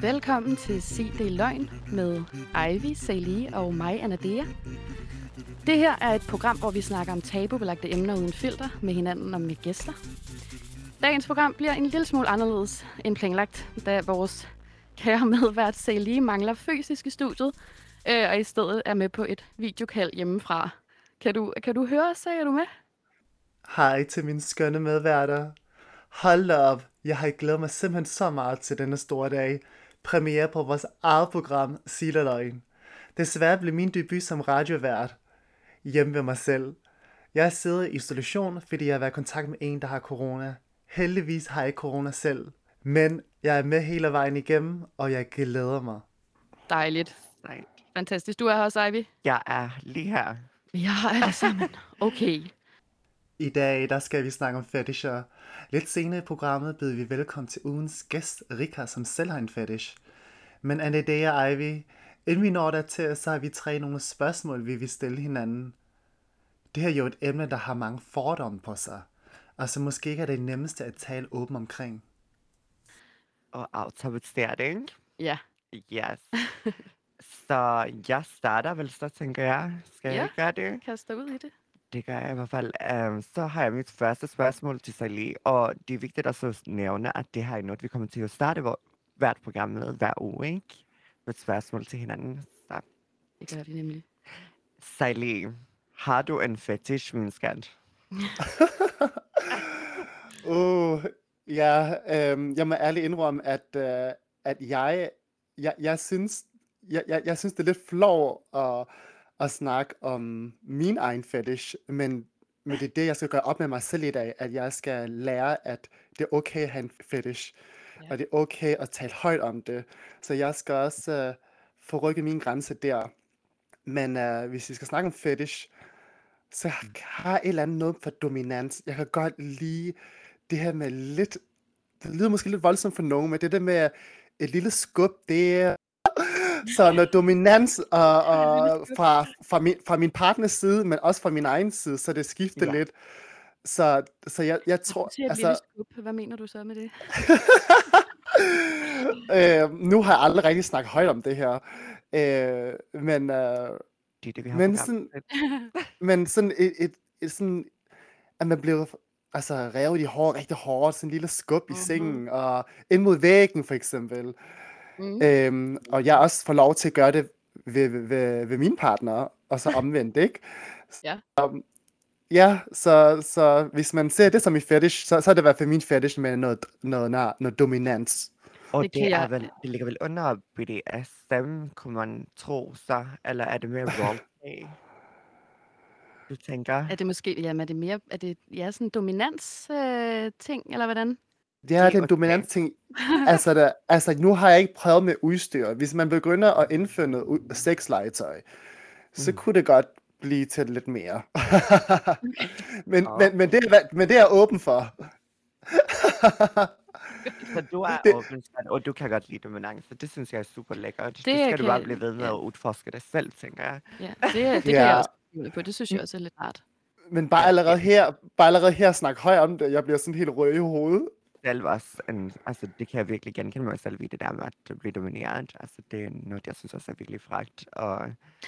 Velkommen til C.D. Løgn med Ivy, Celie og mig, Anadea. Det her er et program, hvor vi snakker om tabubelagte emner uden filter med hinanden og med gæster. Dagens program bliver en lille smule anderledes end planlagt, da vores kære medvært Celie mangler fysisk i studiet, og i stedet er med på et videokald hjemmefra. Kan du høre os, er du med? Hej til mine skønne medværter. Hold op, jeg har glædet mig simpelthen så meget til denne store dag. Premiere på vores eget program, C.D. Løgn. Desværre blev min debut som radiovært hjemme ved mig selv. Jeg sidder i isolation, fordi jeg har været i kontakt med en, der har corona. Heldigvis har jeg ikke corona selv. Men jeg er med hele vejen igennem, og jeg glæder mig. Dejligt. Fantastisk. Du er her også, Ivy? Jeg er lige her. Ja, altså, okay. I dag, der skal vi snakke om fetisher. Lidt senere i programmet byder vi velkommen til ugens gæst, Rika, som selv har en fetish. Men Anadea og Ivy, inden vi når der til, så har vi tre nogle spørgsmål, vi vil stille hinanden. Det her er jo et emne, der har mange fordomme på sig, og så måske ikke er det nemmeste at tale åben omkring. Og autobestærding? Ja. Yes. Så jeg starter vel, så tænker jeg. Skal jeg gøre det? Ja, kaste ud i det. Det gør jeg i hvert fald. Så har jeg mit første spørgsmål til Celie, og det er vigtigt at så nævne, at det her er noget, vi kommer til at starte hvert program med hver uge, ikke? Med spørgsmål til hinanden. Så. Det gør vi nemlig. Celie, har du en fetish, min skat? Jeg må ærligt indrømme, at jeg synes, det er lidt flov at snakke om min egen fetish, men det er det, jeg skal gøre op med mig selv i dag, at jeg skal lære, at det er okay at have en fetish, og det er okay at tale højt om det. Så jeg skal også forrykke min grænse der. Men hvis vi skal snakke om fetish, så har jeg et eller andet noget for dominans. Jeg kan godt lide det her med lidt, det lyder måske lidt voldsomt for nogen, men det der med et lille skub, det er så noget dominans fra min partners side, men også fra min egen side, så det skifter lidt. Så jeg tror... Altså, hvad mener du så med det? Nu har jeg aldrig rigtig snakket højt om det her. Men... Men sådan at man blev revet i håret rigtig hårdt, sådan en lille skub i sengen, og ind mod væggen for eksempel. Og jeg også får lov til at gøre det ved mine partnere, og så omvendt, ikke? Så hvis man ser det som en fetish, så er det i hvert fald min fetish med noget dominans. Og det ligger vel under BDSM, kunne man tro sig, eller er det mere roleplay? Du tænker? Er det måske, sådan en dominans ting, eller hvordan? Ja, det er en dominant ting. Nu har jeg ikke prøvet med udstyr. Hvis man begynder at indføre noget sexlegetøj, så kunne det godt blive til lidt mere. Men det er jeg åben for. Så du er åben, og du kan godt lide dominans, så det synes jeg er super lækkert. Det skal du bare blive ved med at udforske dig selv, tænker jeg. Ja, det kan jeg også blive på. Det synes jeg også er lidt rart. Men bare allerede her snak højt om det. Jeg bliver sådan helt rød i hovedet. Det kan jeg virkelig genkende mig selv i, det der med at blive domineret. Altså, det er noget, jeg synes også er virkelig frækt. Og...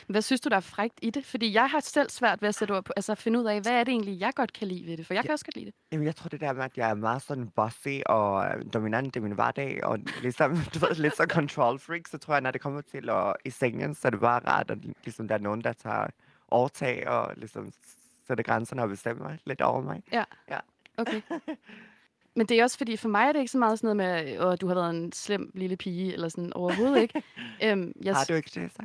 Hvad synes du, der er frækt i det? Fordi jeg har selv svært ved at sætte ord på, finde ud af, hvad er det egentlig, jeg godt kan lide ved det? For jeg kan også godt lide det. Jamen, jeg tror det der med, at jeg er meget sådan bossy og dominant i min hverdag, og ligesom, du ved, lidt så control freak, så tror jeg, når det kommer til i sengen, så er det bare rart, at ligesom, der er nogen, der tager overtag og ligesom sætter grænserne og bestemmer lidt over mig. Ja. Okay. Men det er også fordi, for mig er det ikke så meget sådan noget med, at du har været en slem lille pige, eller sådan overhovedet, ikke? Har du ikke det, så?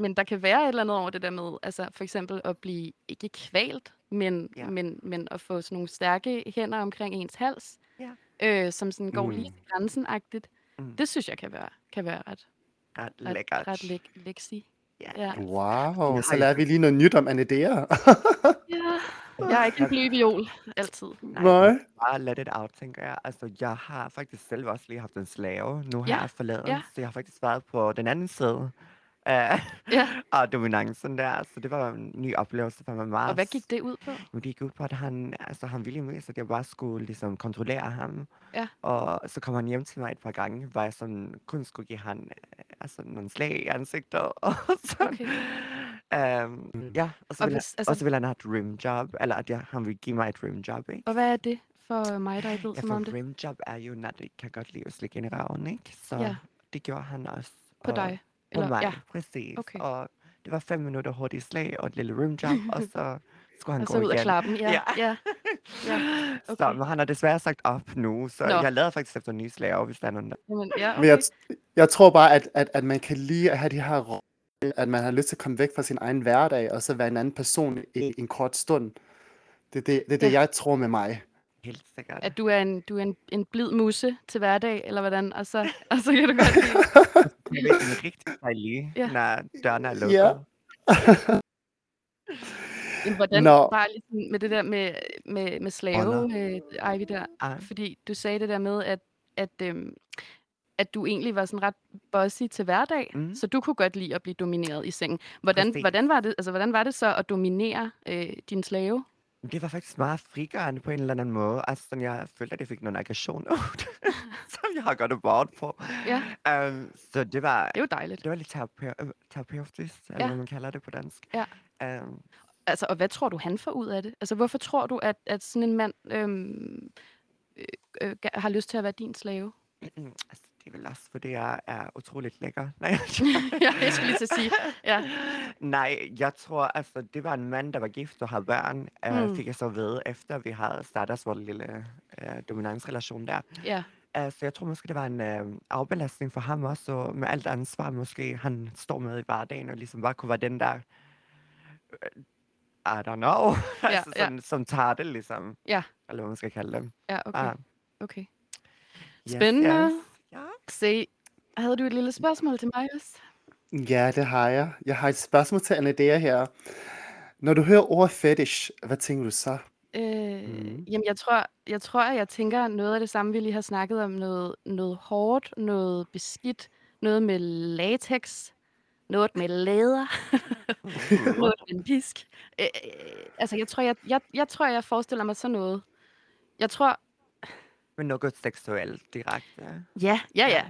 Men der kan være et eller andet over det der med, for eksempel at blive, ikke kvalt, men at få sådan nogle stærke hænder omkring ens hals, som sådan går lige til grænsen-agtigt. Det synes jeg kan være ret lækkert. Ret lexi. Ja. Wow, så lærer vi lige noget nyt om Anadea. Jeg er ikke en blyviol, altid. Nej. Bare let it out, tænker jeg. Jeg har faktisk selv også lige haft en slave. Nu har jeg forladet, så jeg har faktisk været på den anden side. ja. Og dominancen der, så det var en ny oplevelse for mig meget. Og hvad gik det ud på? Det gik ud på, at han ville med, så jeg bare skulle ligesom kontrollere ham. Ja. Og så kom han hjem til mig et par gange, hvor jeg sådan kun skulle give ham nogle slag i ansigtet. Og sådan. Okay. Ja, og så ville han have et rimjob, eller at han ville give mig et rimjob, ikke? Og hvad er det for mig, der ikke ved så meget om det? Ja, for rimjob er jo, når du ikke kan godt lide at slikke ind i raven, ikke? Så ja. Det gjorde han også. På dig? På mig, ja. Præcis. Okay. Og det var 5 minutter hurtigt slag og et lille rimjob, og så skulle han gå igen. Og så ud af klappen, ja. Okay. Så han har desværre sagt op nu, så jeg lader faktisk efter nye slag over, hvis der er nogen der. Jamen, ja, okay. Men jeg tror bare, at man kan lide at have de her rolle, at man har lyst til at komme væk fra sin egen hverdag, og så være en anden person i en kort stund. Det er det, jeg tror med mig. Helt sikkert. At du er en blid musse til hverdag, eller hvordan, og så kan du godt lide. Det er en rigtig dejlig, når dørene er lukket. Ja. Hvordan var det med det der med slave, Ivy der? Fordi du sagde det der med, at du egentlig var sådan ret bossy til hverdag, så du kunne godt lide at blive domineret i sengen. Hvordan var det så at dominere din slave? Det var faktisk meget frigørende på en eller anden måde. Sådan, jeg følte, at jeg fik nogle aggressioner ud, som jeg har godt abort på. Ja. Så det var... Det var dejligt. Det var lidt terapeutisk, eller hvad man kalder det på dansk. Ja. Og hvad tror du, han får ud af det? Altså, hvorfor tror du, at sådan en mand har lyst til at være din slave? Det er vel også, fordi jeg er utroligt lækker. Nej, jeg skulle lige til at sige. Ja. Nej, jeg tror, det var en mand, der var gift og havde børn, fik jeg så ved, efter vi havde startet vores lille dominansrelation der. Ja. Så jeg tror måske, det var en afbelastning for ham også, og med alt ansvar måske, han står med i hverdagen, og ligesom bare kunne være den der, I don't know, som tager det ligesom, eller hvad man skal kalde det. Ja, okay. Spændende. Yes. Ja. Se, havde du et lille spørgsmål til mig også? Ja, det har jeg. Jeg har et spørgsmål til Anadea her. Når du hører ordet fetish, hvad tænker du så? Jamen, jeg tror, at jeg tænker noget af det samme, vi lige har snakket om. Noget hårdt, noget beskidt, noget med latex, noget med læder, noget med pisk. Jeg tror, jeg forestiller mig sådan noget. Jeg tror... Men noget seksuelt direkte. Ja.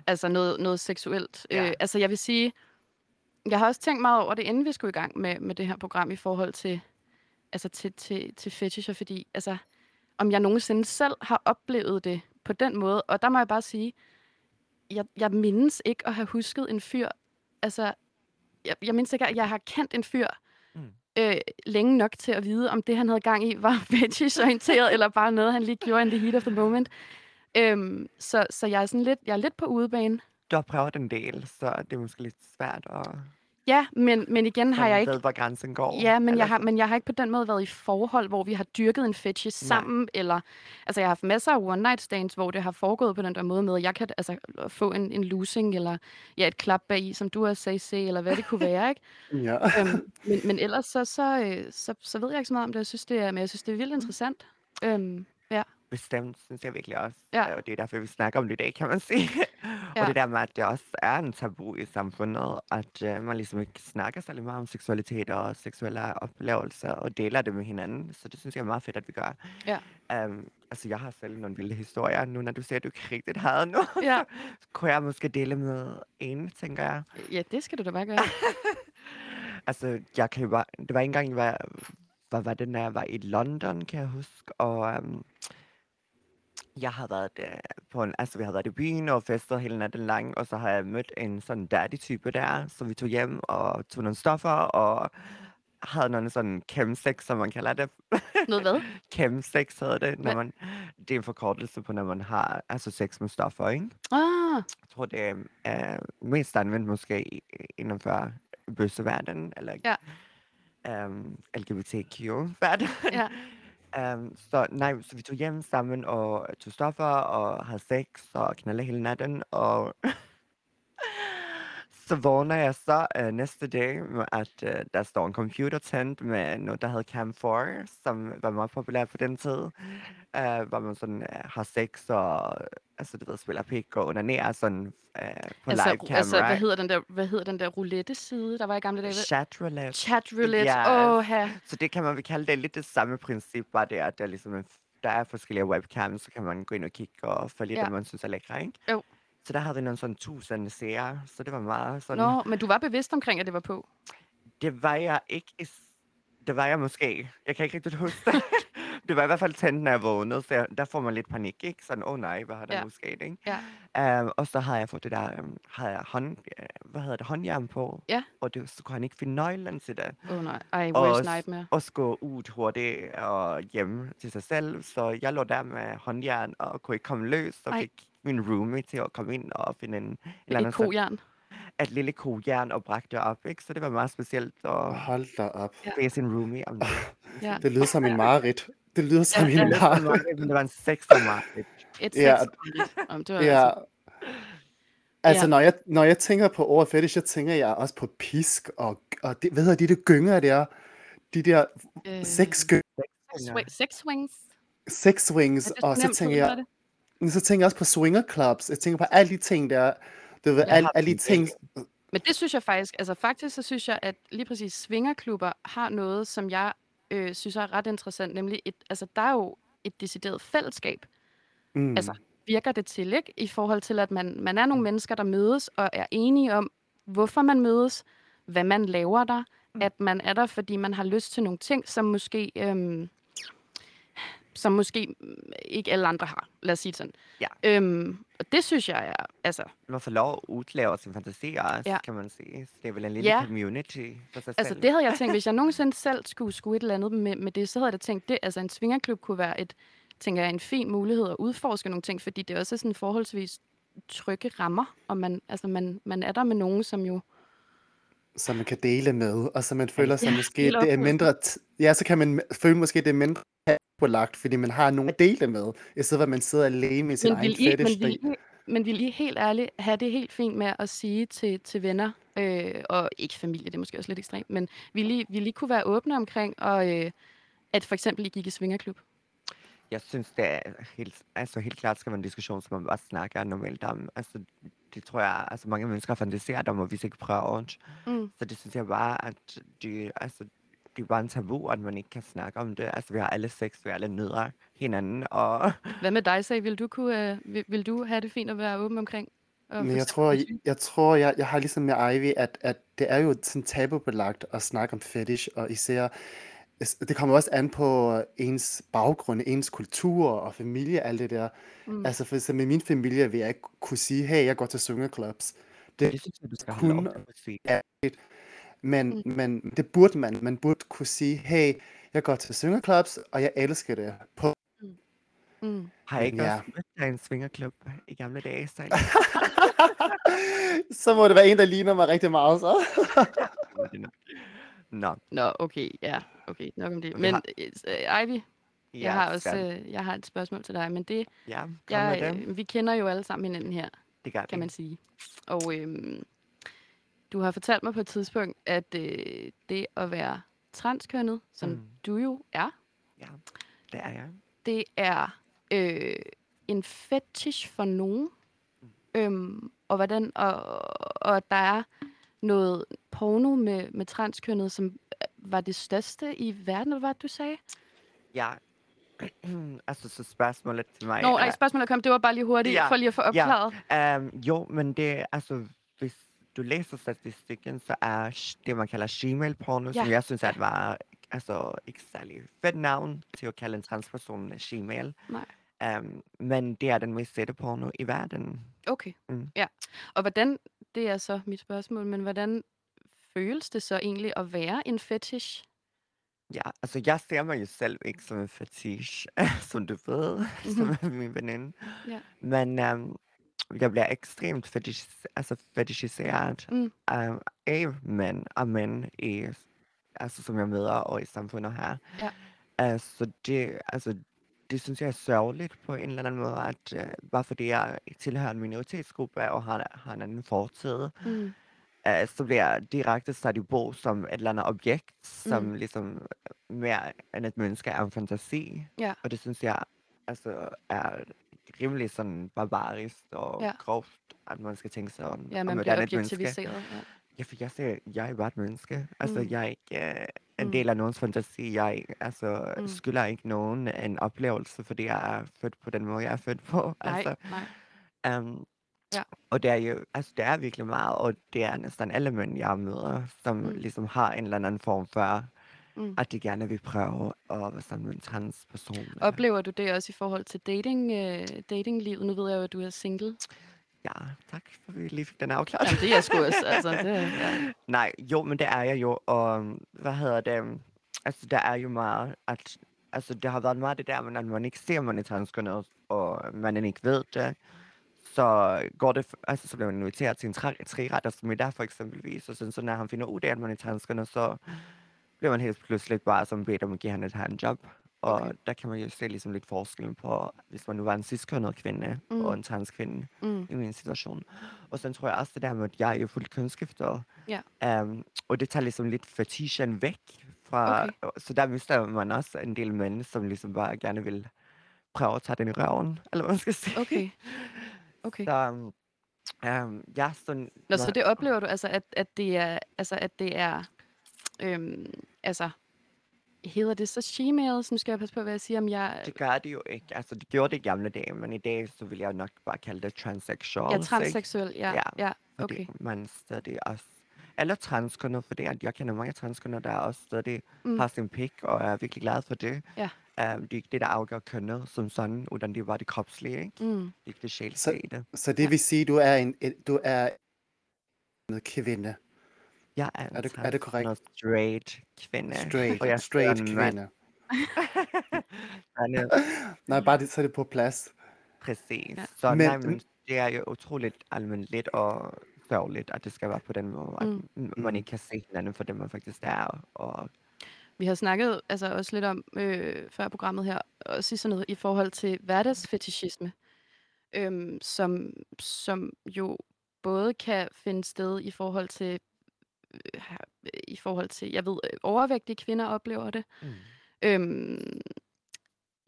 Altså noget seksuelt. Ja. Jeg vil sige, jeg har også tænkt meget over det, inden vi skulle i gang med det her program i forhold til, til fetisher, fordi om jeg nogensinde selv har oplevet det på den måde, og der må jeg bare sige, jeg mindes ikke at have husket en fyr, jeg mindes ikke, at jeg har kendt en fyr, længe nok til at vide, om det, han havde gang i, var fetish-orienteret, eller bare noget, han lige gjorde in the heat of the moment. Så jeg er sådan lidt, på udebane. Du har prøvet en del, så det er måske lidt svært at... Ja, men igen har jeg ikke... Ved, hvor grænsen går. Ja, men jeg har ikke på den måde været i forhold, hvor vi har dyrket en fetish sammen, eller... jeg har haft masser af one-night stands, hvor det har foregået på den der måde med, at jeg kan få en losing, eller et klap bagi, som du også sagde, eller hvad det kunne være, ikke? Ja. Men ellers, så ved jeg ikke så meget om det. Jeg synes, det er vildt interessant. Bestemt, synes jeg virkelig også. Ja. Og det er derfor, vi snakker om det i dag, kan man sige. Ja. Og det der med, at det også er en tabu i samfundet, at man ligesom ikke snakker særlig meget om seksualitet og seksuelle oplevelser, og deler det med hinanden. Så det synes jeg er meget fedt, at vi gør. Ja. Jeg har selv nogle vilde historier nu, når du siger, at du ikke rigtigt havde noget. Ja. Så kunne jeg måske dele med en, tænker jeg. Ja, det skal du da bare gøre. Jeg kan jo bare... Det var en gang, jeg var i London, kan jeg huske, og... Jeg har været vi har været i byen og festet hele natten lang, og så har jeg mødt en sådan daddy-type der, så vi tog hjem og tog nogle stoffer, og havde nogle sådan chemsex, som man kalder det. Noget hvad? Chemsex hedder det. Det er en forkortelse på, når man har sex med stoffer, ikke? Jeg tror, det er mest anvendt måske inden for bøsseverdenen, eller LGBTQ-verdenen. Ja. Så vi tog hjem sammen og tog stoffer og havde sex og knaldede hele natten, og så vågner jeg så næste dag med, at der står en computer tændt med noget, der hed Cam 4, som var meget populært på den tid, hvor man sådan har sex og altså det ved, spiller pik og onanerer sådan på altså, live camera. Altså, hvad hedder den der roulette-side, der var i gamle dage? Chat Roulette, yeah. Så det kan man vel kalde det lidt det samme princip, bare det, at der, ligesom, der er forskellige webcams, så kan man gå ind og kigge og få lidt, ja, man synes er lækre, ikke? Jo. Så der havde vi nogle sådan 1000 seere, så det var meget sådan... Nå, men du var bevidst omkring, at det var på? Det var jeg ikke... Det var jeg måske. Jeg kan ikke rigtig huske det. Det var i hvert fald tændt, når jeg vågnede, så der får man lidt panik, ikke? Sådan, nej, hvad har der nu sket, ikke? Ja. Og så havde jeg fået det der, havde jeg håndjern på, ja, og det, så kunne han ikke finde nøglen til det. Nej, ej, worst nightmare. Og skulle ud hurtigt og hjem til sig selv, så jeg lå der med håndjern og kunne ikke komme løs, så fik min roomie til at komme ind og finde en... Et kojern? Et lille kojern og bragte op, ikke? Så det var meget specielt at... Hold da op. Bede sin roomie om det. Ja. Det lyder som en mareridt. Det lyder som en mareridt. Det var en sexmareridt. Et sexmareridt. Altså, når jeg tænker på ordet fetish, så tænker jeg også på pisk, og det, hvad hedder de gynger der? De der sexgynger. Sex swings. Sex swings, og så tænker jeg også på swingerclubs. Jeg tænker på alle de ting der... Det var alle de ting. Men det synes jeg faktisk så synes jeg, at lige præcis swingerklubber har noget, som jeg synes er ret interessant, nemlig der er jo et decideret fællesskab. Mm. Altså virker det til, ikke? I forhold til, at man er nogle mennesker, der mødes og er enige om, hvorfor man mødes, hvad man laver der, at man er der, fordi man har lyst til nogle ting, som måske ikke alle andre har, lad os sige sådan. Ja. Og det synes jeg er, Man får lov at udlave sin fantasi også, kan man sige. Det er vel en lille community for sig selv. Det havde jeg tænkt, hvis jeg nogensinde selv skulle et eller andet med det, så havde jeg tænkt, en swingerklub kunne være en fin mulighed at udforske nogle ting, fordi det også er sådan forholdsvis trygge rammer, og man er der med nogen, som jo... Som man kan dele med, og så man føler sig måske, det er mindre... så kan man føle måske, det er mindre... lagt, fordi man har nogen at dele det med, i stedet for at man sidder alene med sin egen fetish. Men vil I helt ærligt have det helt fint med at sige til venner, og ikke familie, det er måske også lidt ekstremt, men vil I kunne være åbne omkring, og at for eksempel I gik i swingerklub? Jeg synes, det er helt klart skal være en diskussion, som man bare snakker normalt om. Det tror jeg, mange mennesker fantaserer om, og vi ikke prøver. Så det synes jeg bare, at det er bare en tabu, at man ikke kan snakke om det. Vi har alle sex, vi alle nødder hinanden. Og... Hvad med dig, Sag? Vil du have det fint at være åben omkring? Men jeg tror, jeg har ligesom med Ivy, at det er jo sådan tabubelagt at snakke om fetish, og især, det kommer også an på ens baggrund, ens kultur og familie, alt det der. For med min familie vil jeg ikke kunne sige, hey, jeg går til syngerclubs. Det synes jeg, du skal have lov at sige. Men det burde man. Man burde kunne sige, hey, jeg går til swingerclubs, og jeg elsker det. Har jeg ikke også mødt dig en swingerklub i gamle dage? Så må det være en, der ligner mig rigtig meget, så. Nå, okay, okay, nok om det. Men Ivy, jeg har et spørgsmål til dig, men det, vi kender jo alle sammen hinanden her, det kan man sige. Og du har fortalt mig på et tidspunkt, at det at være transkønnet, som du jo er, det er jeg. Det er en fetish for nogen, og der er noget porno med transkønnet, som var det største i verden, eller hvad du sagde? Ja. Så spørgsmålet til mig... Nå, spørgsmålet kom, det var bare lige hurtigt, for lige at få opklaret. Ja. Jo, men det hvis du læser statistikken, så er det, man kalder shemale-porno, som jeg synes, at var ikke særlig fedt navn til at kalde en transperson shemale. Nej. Men det er den mest sette porno i verden. Okay, Og hvordan, det er så mit spørgsmål, men hvordan føles det så egentlig at være en fetish? Ja, jeg ser mig jo selv ikke som en fetish, som du ved, som min veninde. Ja. Men... jeg bliver ekstremt fetishiseret af mænd og mænd, som jeg møder og i samfundet her. Ja. Så det synes jeg er sørgeligt på en eller anden måde, at bare fordi jeg tilhører en minoritetsgruppe og har en anden fortid, så bliver jeg direkte sat i bog som et eller andet objekt, som ligesom mere end et menneske er en fantasi. Ja. Og det synes jeg er rimelig sådan barbarisk og groft, at man skal tænke sådan. Ja, man bliver objektiviseret. Ja, for jeg er bare et menneske. Altså, jeg er ikke en del af nogens fantasi. Jeg altså, skylder ikke nogen en oplevelse, fordi jeg er født på den måde, jeg er født på. Altså, nej. Og det er jo, altså, det er virkelig meget, og det er næsten alle mænd, jeg møder, som ligesom har en eller anden form for, at de gerne vil prøve at være sammen med en transperson. Oplever du det også i forhold til datinglivet? Nu ved jeg jo, at du er single. Ja, tak for, at vi lige fik den afklaret. Jamen, det er jeg sgu også. Altså, det, ja. Nej, jo, men det er jeg jo. Og hvad hedder det? Altså, der er jo meget, at altså, det har været meget det der, men at man ikke ser, man er transkønnet, og man ikke ved det. Så går det, altså, så bliver man inviteret til en treretters middag, for eksempelvis. Og sådan, så når han finder ud af, at man er transkønnet, så bliver man helt pludselig bare som bedt om at give ham et handjob. Og der kan man jo se ligesom lidt forskellen på, hvis man nu var en ciskønnet kvinde og en transkvinde i min situation. Og så tror jeg også det der med, at jeg er jo fuldt kønsskiftet. Yeah. Og det tager ligesom lidt fetishen væk fra... Okay. Så der mister man også en del mænd, som ligesom bare gerne vil prøve at tage den i røven, eller hvad man skal sige. Okay. Så, ja, sådan... Nå, så det oplever du altså, at det er... Altså, at det er altså... Hedder det så shemale? Nu skal jeg passe på, hvad jeg siger, om jeg... Det gør det jo ikke. Altså, det gjorde det i gamle dage, men i dag, så vil jeg nok bare kalde det transsexual. Ja, transseksuel, ja. Okay. Man stadig også... Eller transkønner, fordi jeg kender mange transkønner, der også stadig har sin pik, og er virkelig glad for det. Ja. Det er ikke det, der afgør kønnet som sådan, uden det var det kropslige, ikke? Det er ikke det sjælslige. Så det vil sige, du er en kvinde. Jeg er det, korrekt? En straight kvinde. Og jeg er straight kvinde. Nej, bare det, så er det på plads. Præcis. Ja. Så men, nej, men det er jo utroligt almindeligt og sørgeligt, at det skal være på den måde, at man ikke kan se hinanden for det, man faktisk er. Og... Vi har snakket altså også lidt om, før programmet her, også sådan noget i forhold til hverdagsfetishisme, som jo både kan finde sted i forhold til jeg ved, overvægtige kvinder oplever det.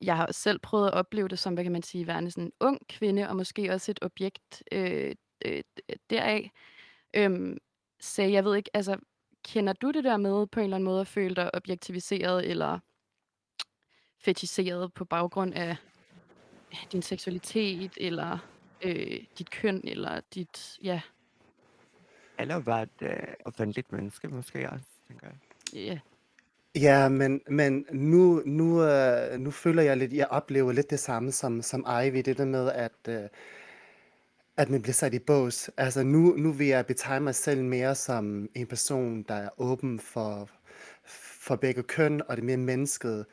Jeg har selv prøvet at opleve det som, hvad kan man sige, værende sådan en ung kvinde, og måske også et objekt deraf. Så jeg ved ikke, altså, kender du det der med på en eller anden måde at føle dig objektiviseret eller fetiseret på baggrund af din seksualitet, eller dit køn, eller dit, eller var det offentligt menneske, måske også, tænker jeg. Yeah. Ja, men nu føler jeg lidt, jeg oplever lidt det samme som Ivy, det der med, at man bliver sat i bås. Altså nu vil jeg betegne mig selv mere som en person, der er åben for begge køn, og det mere mennesket,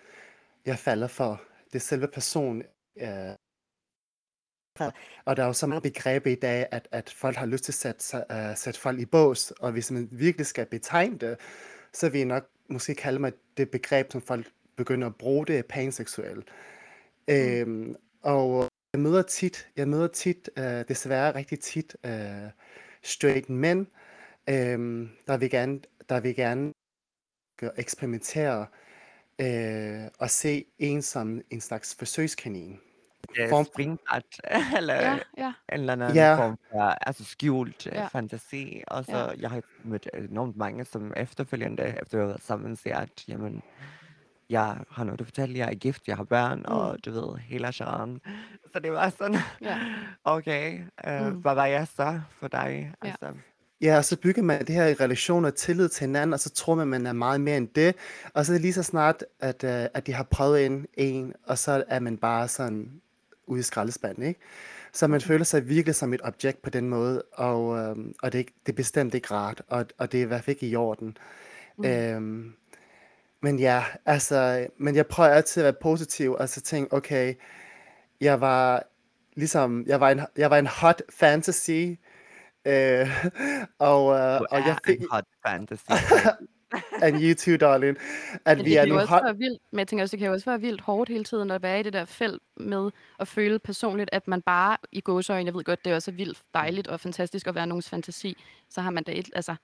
jeg falder for. Det selve person. Og der er jo så mange begreber i dag, at folk har lyst til at sætte folk i bås, og hvis man virkelig skal betegne det, så vil jeg nok måske kalde mig det begreb, som folk begynder at bruge, det er panseksuel. Og jeg møder tit desværre rigtig tit, straight mænd, der vil gerne eksperimentere og se en som en slags forsøgskanin. Springbræt, eller en eller anden form for altså skjult fantasi. Og så jeg har mødt enormt mange, som efterfølgende, efter vi har været sammen, siger, at jamen, jeg har noget at fortælle, jeg er gift, jeg har børn, og du ved, hele genren. Så det var sådan, okay, hvad var jeg så for dig? Altså, ja, og så bygger man det her i relation og tillid til hinanden, og så tror man, man er meget mere end det. Og så lige så snart, at de har prøvet en, og så er man bare sådan ude i skraldespanden, ikke? Så man føler sig virkelig som et objekt på den måde, og det er bestemt ikke rart, og det er i hvert fald ikke i orden. Men jeg prøver altid at være positiv, og så tænke, okay, jeg var en hot fantasy, og jeg fik hot fantasy. And you too, darling. Men vi er nu også vildt, men jeg tænker også, det kan jo også være vildt hårdt hele tiden at være i det der felt med at føle personligt, at man bare i gåseøjne, jeg ved godt, det er også vildt dejligt og fantastisk at være nogens fantasi, så har man da altså,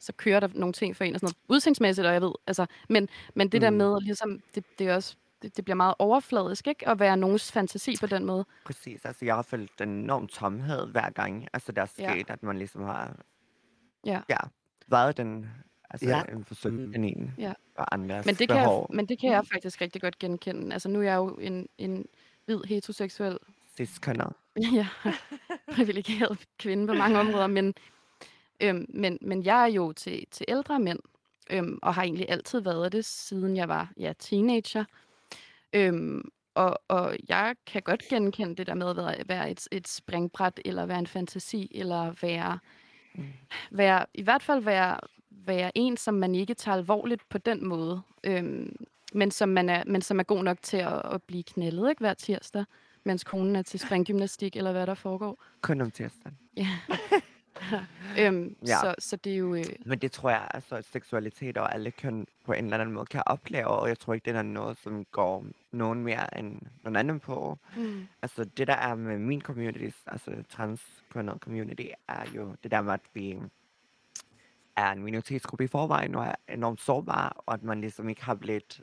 så kører der nogle ting for en og sådan noget, udseendemæssigt, og jeg ved, altså, men det der med, ligesom, det er også det bliver meget overfladisk, ikke? At være nogens fantasi på den måde. Præcis, altså jeg har følt en enorm tomhed hver gang, altså der er sket, at man ligesom har været den, altså en forsøgt kaninen og andres behov. Men det kan jeg faktisk rigtig godt genkende. Altså nu er jeg jo en hvid heteroseksuel cis-kønner. Ja, privilegeret kvinde på mange områder, men jeg er jo til ældre mænd, og har egentlig altid været det, siden jeg var teenager. Og jeg kan godt genkende det der med at være et springbræt, eller være en fantasi, eller være i hvert fald være en, som man ikke tager alvorligt på den måde, men som er god nok til at blive knældet, ikke, hver tirsdag, mens konen er til springgymnastik, eller hvad der foregår. Kun om tirsdagen. Ja. Så det er jo... Men det tror jeg, altså, at seksualitet og alle køn på en eller anden måde kan opleve, og jeg tror ikke, det er noget, som går nogen mere end nogen anden på. Mm. Altså det der er med min community, altså transkønnet community, er jo det der med, at vi er en minoritetsgruppe i forvejen, og er enormt sårbare, og at man ligesom ikke har blevet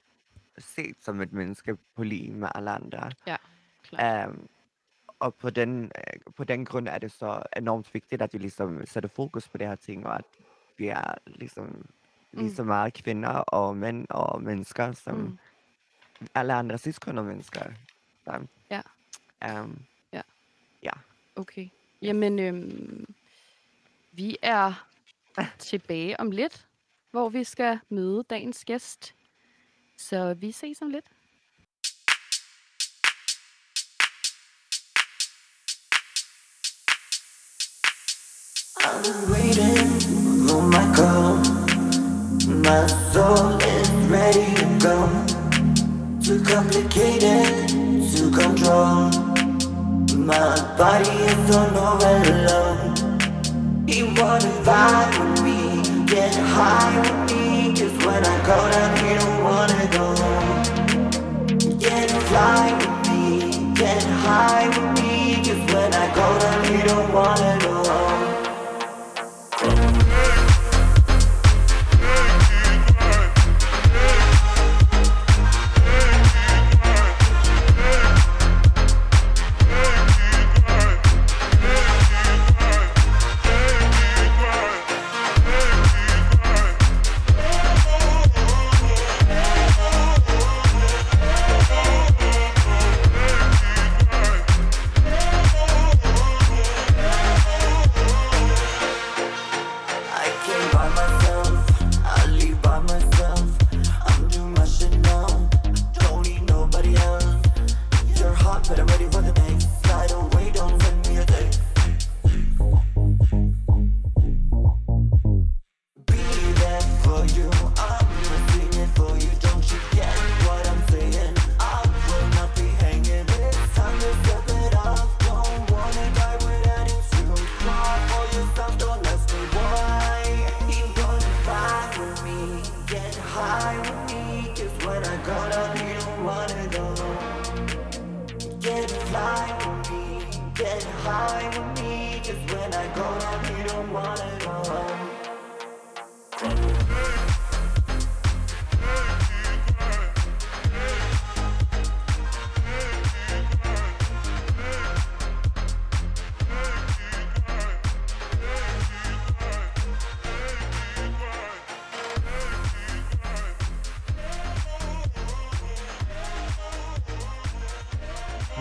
set som et menneske på lige med alle andre. Ja, klart. Og på den grund er det så enormt vigtigt, at vi ligesom sætter fokus på det her ting, og at vi er ligesom lige så meget kvinder og mænd og mennesker, som alle andre cis-kønner mennesker. Så, okay. Jamen, vi er tilbage om lidt, hvor vi skal møde dagens gæst. Så vi ses om lidt. I've been waiting for my call. My soul is ready to go. Too complicated to control. My body is on overload. You wanna vibe with me, get high with me, 'cause when I go down you don't wanna go. Get fly with me, get high with me, 'cause when I go down you don't wanna go.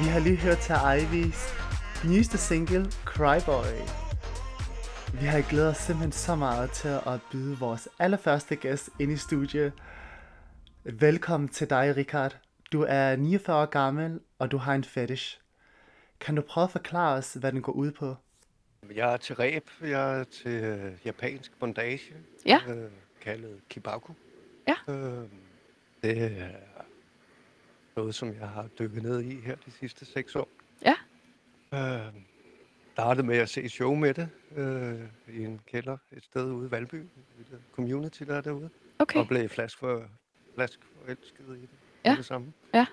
Vi har lige hørt til Ivys nyeste single, Cryboy. Vi har glædet os simpelthen så meget til at byde vores allerførste gæst ind i studiet. Velkommen til dig, Richard. Du er 49 år gammel, og du har en fetish. Kan du prøve at forklare os, hvad den går ud på? Jeg er til ræb. Jeg er til japansk bondage, kaldet Kinbaku. Ja. Det er noget, som jeg har dykket ned i her de sidste 6 år. Ja. Startede med at se show med det i en kælder et sted ude i Valby, i det community, der er derude. Okay. Og blev flask forelsket i det. Ja. Det samme. Ja.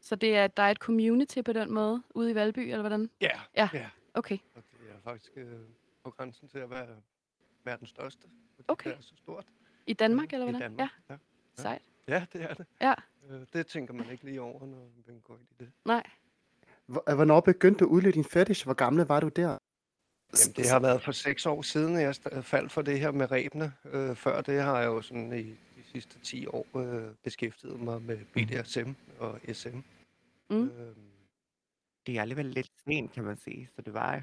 Så det er, der er et community på den måde ude i Valby, eller hvordan? Ja. Ja. Ja. Okay. Og det er faktisk på grænsen til at være den største. Okay. Det er så stort. I Danmark, eller hvordan? I Danmark, ja. Sejt. Ja, det er det. Ja. Det tænker man ikke lige over, når man går ind i det. Nej. Hvornår begyndte du at udleve din fetish? Hvor gamle var du der? Jamen, det har været for 6 år siden, jeg faldt for det her med rebene. Før det har jeg jo sådan i de sidste 10 år beskæftiget mig med BDSM og SM. Mm. Det er alligevel lidt sent, kan man sige, så det var...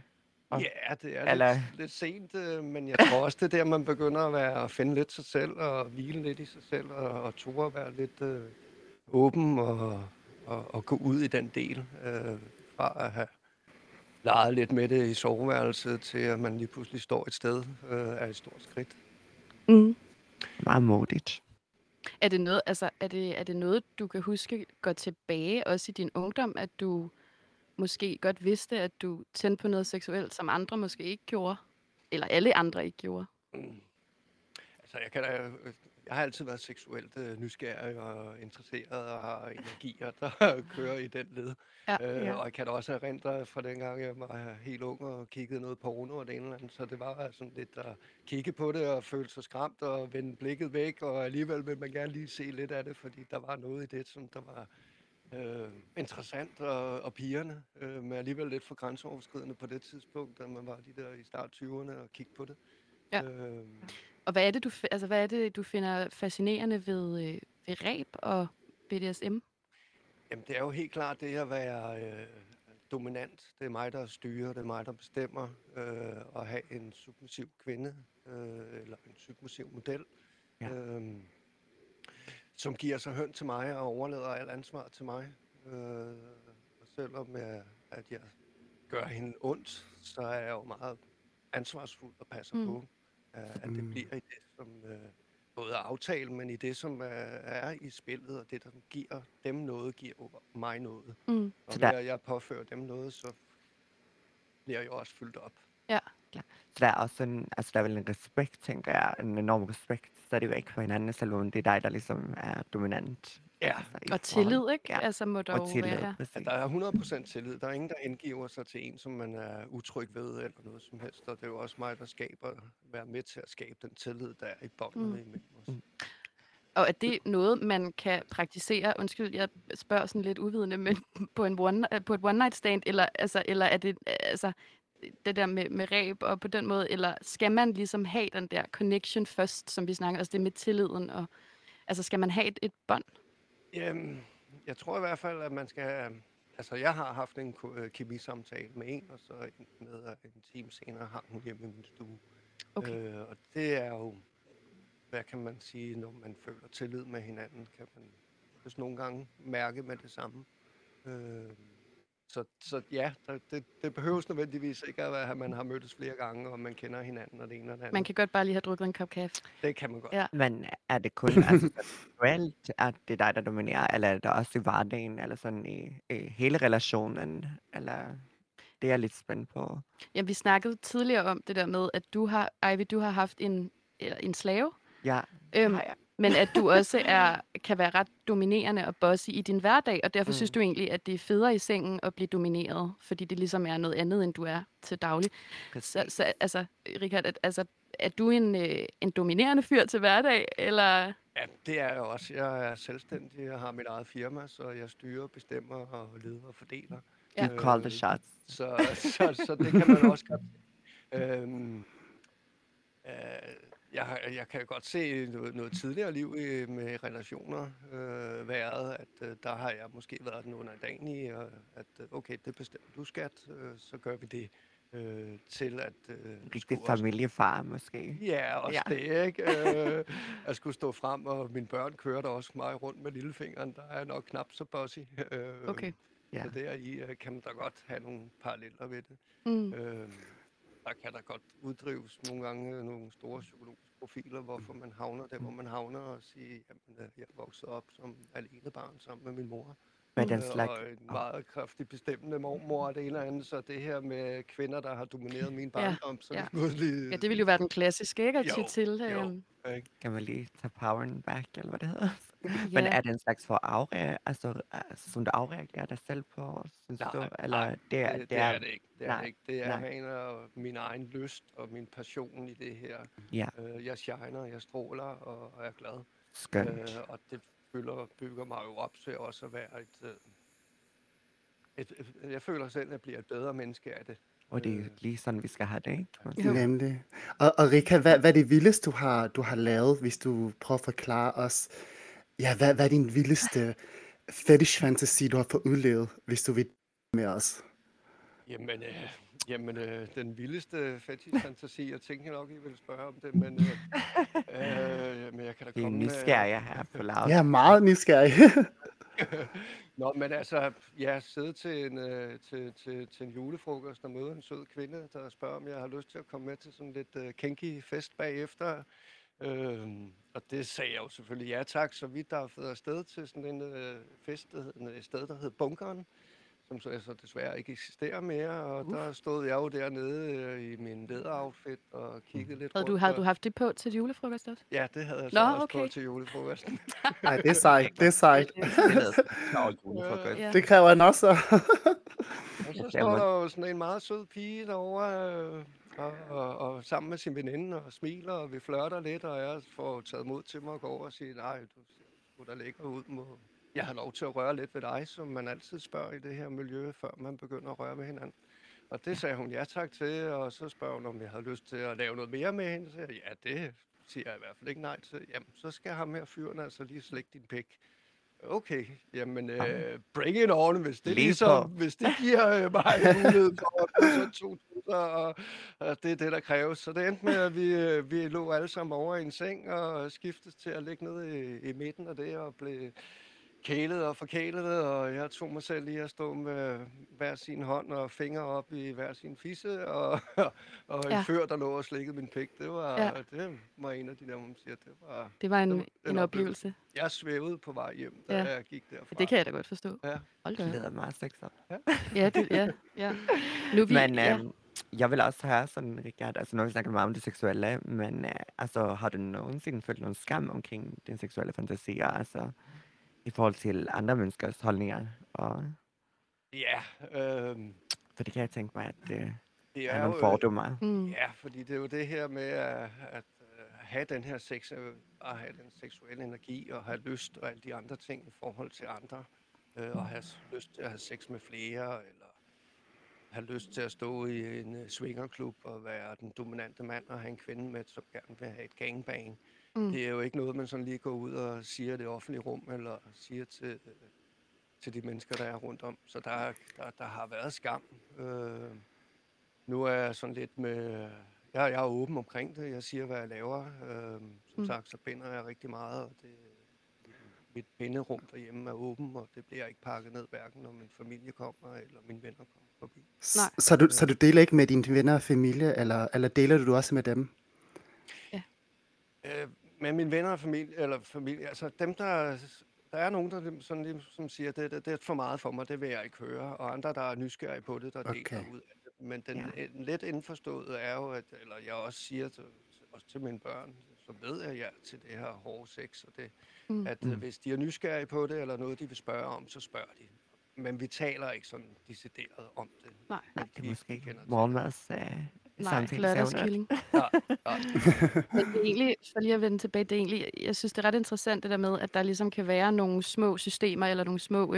Ja, det er lidt sent, men jeg tror også, det der, man begynder at være, at finde lidt sig selv og hvile lidt i sig selv og turde at være lidt åben og gå ud i den del fra at have leget lidt med det i soveværelset til, at man lige pludselig står et sted er et stort skridt. Mm. Meget modigt. Er det noget, altså, er det noget, du kan huske går tilbage også i din ungdom, at du måske godt vidste, at du tændte på noget seksuelt, som andre måske ikke gjorde, eller alle andre ikke gjorde? Mm. Altså, jeg har altid været seksuelt nysgerrig og interesseret og har energier, der kører i den led. Ja, ja. Og jeg kan da også erindre fra dengang, jeg var helt ung og kiggede noget porno og det ene eller andet, så det var sådan lidt at kigge på det og føle sig skræmt og vende blikket væk, og alligevel ville man gerne lige se lidt af det, fordi der var noget i det, som der var... interessant og pigerne, men alligevel lidt for grænseoverskridende på det tidspunkt, da man var de der i start 20'erne og kiggede på det. Ja. Og hvad er det, du finder fascinerende ved reb og BDSM? Jamen, det er jo helt klart det at være dominant. Det er mig, der styrer, det er mig, der bestemmer, og have en submissiv kvinde, eller en submissiv model. Ja. Som giver sig høn til mig og overlader alt ansvar til mig. Og selvom jeg gør hende ondt, så er jeg jo meget ansvarsfuld og passer på, at det bliver i det, som både er aftalt, men i det, som er i spillet, og det, der giver dem noget, giver mig noget. Mm. Og når jeg påfører dem noget, så bliver jeg jo også fyldt op. Ja. Så der er også der er vel en respekt, tænker jeg, en enorm respekt, så er det jo ikke for hinanden, selvom det er dig, der ligesom er dominant. Ja, altså, og tillid, ikke? Ja. Altså må der og jo tillid, være. Ja, der er 100% tillid. Der er ingen, der hengiver sig til en, som man er utryg ved, eller noget som helst, og det er jo også mig, der være med til at skabe den tillid, der er i båndet imellem os. Mm. Og er det noget, man kan praktisere, undskyld, jeg spørger sådan lidt uvidende, men på et one-night stand, eller er det... det der med ræb og på den måde, eller skal man ligesom have den der connection først, som vi snakker, altså det med tilliden, og altså skal man have et bånd? Jamen, jeg tror i hvert fald, at man skal, altså jeg har haft en kemi-samtale med en, og så med en time senere hang hun hjemme i min stue. Okay. Og det er jo, hvad kan man sige, når man føler tillid med hinanden, kan man også nogle gange mærke med det samme. Så ja, det behøves nødvendigvis ikke at være, at man har mødtes flere gange, og man kender hinanden og det ene og det andet. Man kan godt bare lige have drukket en kop kaffe. Det kan man godt. Ja. Men er det kun aktuelt, at det er dig, der dominerer, eller er det også i hverdagen, eller sådan i hele relationen, eller det er jeg lidt spændt på? Ja, vi snakkede tidligere om det der med, at du har haft en slave. Ja, ja. Men at du også kan være ret dominerende og bossy i din hverdag, og derfor synes du egentlig, at det er federe i sengen at blive domineret, fordi det ligesom er noget andet, end du er til daglig. Så altså, Richard, er du en dominerende fyr til hverdag, eller...? Ja, det er jeg også. Jeg er selvstændig, jeg har mit eget firma, så jeg styrer, bestemmer og leder og fordeler. Ja. You call the shots. Så det kan man også godt. Jeg kan godt se noget tidligere liv med relationer været, at der har jeg måske været den underdanige, og at okay, det bestemmer du, skat, så gør vi det til at... rigtig familiefar måske. Ja, også ja. Det, ikke? Jeg skulle stå frem, og mine børn kørte også meget rundt med lillefingeren, der er nok knap så bossy. Okay. Så deri kan man da godt have nogle paralleller ved det. Mm. Der kan der godt uddrives nogle gange nogle store psykologiske profiler, hvorfor man havner der, hvor man havner, og siger, jamen, jeg voksede op som alene barn sammen med min mor. Men den slags... Og en meget kraftig bestemmende mormor og det ene og andet, så det her med kvinder, der har domineret min barndom, så lige... Ja, det ville jo være den klassiske, ikke? Kan man lige tage poweren back, eller hvad det hedder? Yeah. Men er det en slags for at afreagere, altså som du afreagerer dig selv på, synes du? Eller det er det ikke. Det er min egen lyst og min passion i det her. Yeah. Jeg shiner, jeg stråler og er glad. Skønt. Og det bygger mig jo op til også at være et jeg føler selv, at jeg bliver et bedre menneske af det. Og det er lige sådan, vi skal have det, ikke? Ja. Nemlig. Og Rika, hvad er det vildeste, du har lavet, hvis du prøver at forklare os? Ja, hvad er din vildeste fetish-fantasi, du har fået udlevet, hvis du vil med os? Jamen, den vildeste fetish-fantasi, jeg tænker nok, I vil spørge om det, men jeg kan da komme med... Det er nysgerrig her på lavet. Ja, meget nysgerrig. Nå, men altså, jeg sidder til en julefrokost og møder en sød kvinde, der spørger, om jeg har lyst til at komme med til sådan lidt kinky fest bagefter. Og det sagde jeg jo selvfølgelig ja tak, så vi daffede afsted til sådan en fest, et sted, der hed Bunkeren, som så altså desværre ikke eksisterer mere, og der stod jeg jo dernede i min læderoutfit og kiggede lidt rundt. Havde du haft det på til julefrokost også? Ja, det havde jeg så også på til julefrokosten. Nej, det er sejt, det er sejt. Det kræver han også. Og så står der jo sådan en meget sød pige derovre, og sammen med sin veninde, og smiler, og vi flørter lidt, og jeg får taget mod til mig og går over og siger, nej, du ser da lækker ud mod... Jeg har lov til at røre lidt ved dig, som man altid spørger i det her miljø, før man begynder at røre med hinanden. Og det sagde hun ja tak til, og så spørger hun, om jeg havde lyst til at lave noget mere med hende. Så jeg, ja, det siger jeg i hvert fald ikke nej til. Jamen, så skal ham her fyren altså lige slække din pik. Okay, jamen, bring it on, hvis det giver mig mulighed for, og det er det, der kræves. Så det endte med, at vi lå alle sammen over i en seng, og skiftes til at ligge ned i midten af det, og blev... kælet og forkælet, og jeg tog mig selv lige at stå med hver sin hånd og fingre op i hver sin fisse, og en fyr, der lå og slikkede min pik. Det var en af de der, man siger, det var en oplevelse. Jeg svævede på vej hjem, da jeg gik derfra. Det kan jeg da godt forstå. Ja. Hold da. Det glæder meget sexet. Ja. Jeg vil også høre sådan, Richard, altså når vi snakker meget om det seksuelle, men altså, har du nogensinde følt nogen skam omkring den seksuelle fantasi, altså... i forhold til andre menneskers holdninger. Så det kan jeg tænke mig, at det er nogle fordomme. Ja, fordi det er jo det her med at have den her sex, at have den seksuelle energi, og have lyst og alle de andre ting i forhold til andre, og have lyst til at have sex med flere, eller have lyst til at stå i en swingerklub og være den dominante mand, og have en kvinde med, som gerne vil have et gangbang. Det er jo ikke noget, man sådan lige går ud og siger i det offentlige rum, eller siger til de mennesker, der er rundt om. Så der har været skam. Nu er jeg sådan lidt med... Jeg er åben omkring det. Jeg siger, hvad jeg laver. Som sagt, så binder jeg rigtig meget. Og mit binderum derhjemme er åben, og det bliver ikke pakket ned, hverken når min familie kommer, eller mine venner kommer forbi. Så du deler ikke med dine venner og familie, eller deler du også med dem? Men mine venner og familie, altså dem, der er nogen, der sådan lige, som siger, det er for meget for mig, det vil jeg ikke høre, og andre, der er nysgerrige på det, der deler ud af det. Men den lidt indforståede er jo, eller jeg også siger også til mine børn, så ved jeg til det her hårde sex, og det, at hvis de er nysgerrige på det, eller noget, de vil spørge om, så spørger de. Men vi taler ikke sådan decideret om det. Nej, det er måske ikke morgenmads... Nej, lørdagskylling. Men det er egentlig, for lige at vende tilbage, jeg synes, det er ret interessant det der med, at der ligesom kan være nogle små systemer, eller nogle små